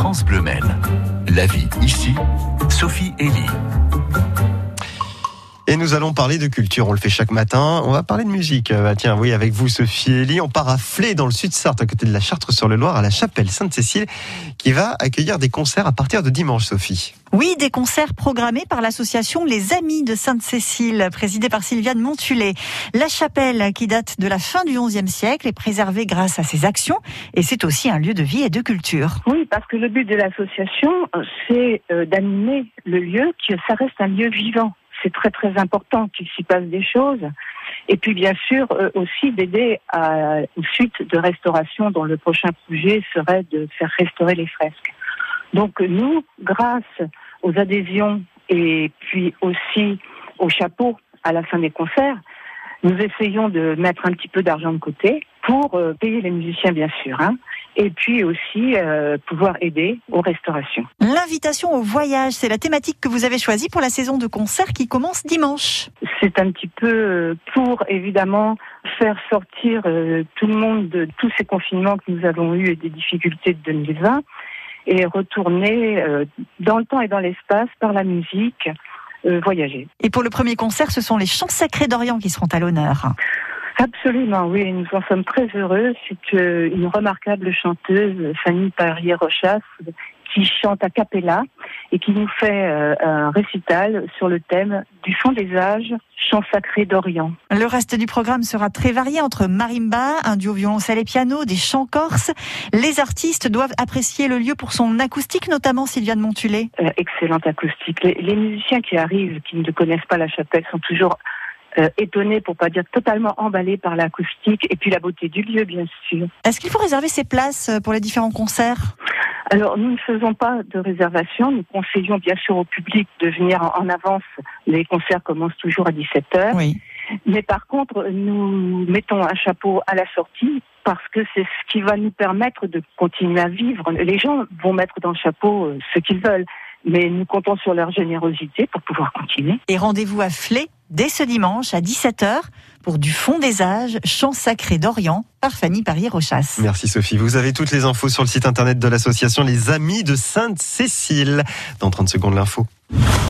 France Bleu Maine. La vie ici, Sophie Elie. Et nous allons parler de culture, on le fait chaque matin. On va parler de musique, tiens, oui, avec vous Sophie Elie. On part à Flée, dans le sud de Sarthe, à côté de la Chartre-sur-le-Loir, à la chapelle Sainte-Cécile, qui va accueillir des concerts à partir de dimanche, Sophie. Oui, des concerts programmés par l'association Les Amis de Sainte-Cécile, présidée par Sylviane Montulé. La chapelle, qui date de la fin du XIe siècle, est préservée grâce à ses actions, et c'est aussi un lieu de vie et de culture. Oui, parce que le but de l'association, c'est d'animer le lieu, que ça reste un lieu vivant. C'est très très important qu'il s'y passe des choses. Et puis bien sûr aussi d'aider à une suite de restauration dont le prochain projet serait de faire restaurer les fresques. Donc nous, grâce aux adhésions et puis aussi au chapeau à la fin des concerts, nous essayons de mettre un petit peu d'argent de côté pour payer les musiciens bien sûr, hein. Et puis aussi pouvoir aider aux restaurations. L'invitation au voyage, c'est la thématique que vous avez choisie pour la saison de concerts qui commence dimanche. C'est un petit peu pour évidemment faire sortir tout le monde de tous ces confinements que nous avons eus et des difficultés de 2020 et retourner dans le temps et dans l'espace par la musique, voyager. Et pour le premier concert, ce sont les chants sacrés d'Orient qui seront à l'honneur. Absolument, oui, nous en sommes très heureux. C'est une remarquable chanteuse, Fanny Parier-Rochas, qui chante a cappella et qui nous fait un récital sur le thème du chant des âges, chant sacré d'Orient. Le reste du programme sera très varié entre marimba, un duo violoncelle et piano, des chants corses. Les artistes doivent apprécier le lieu pour son acoustique, notamment Sylviane Montulé. Excellente acoustique. Les musiciens qui arrivent, qui ne connaissent pas la chapelle, sont toujours étonnés, pour pas dire totalement emballés par l'acoustique et puis la beauté du lieu, bien sûr. Est-ce qu'il faut réserver ses places pour les différents concerts ? Alors, nous ne faisons pas de réservation. Nous conseillons bien sûr au public de venir en avance. Les concerts commencent toujours à 17h. Oui. Mais par contre, nous mettons un chapeau à la sortie parce que c'est ce qui va nous permettre de continuer à vivre. Les gens vont mettre dans le chapeau ce qu'ils veulent, mais nous comptons sur leur générosité pour pouvoir continuer. Et rendez-vous à Flée dès ce dimanche à 17h pour du fond des âges, chant sacré d'Orient par Fanny Parier-Rochas. Merci Sophie. Vous avez toutes les infos sur le site internet de l'association Les Amis de Sainte-Cécile. Dans 30 secondes, l'info.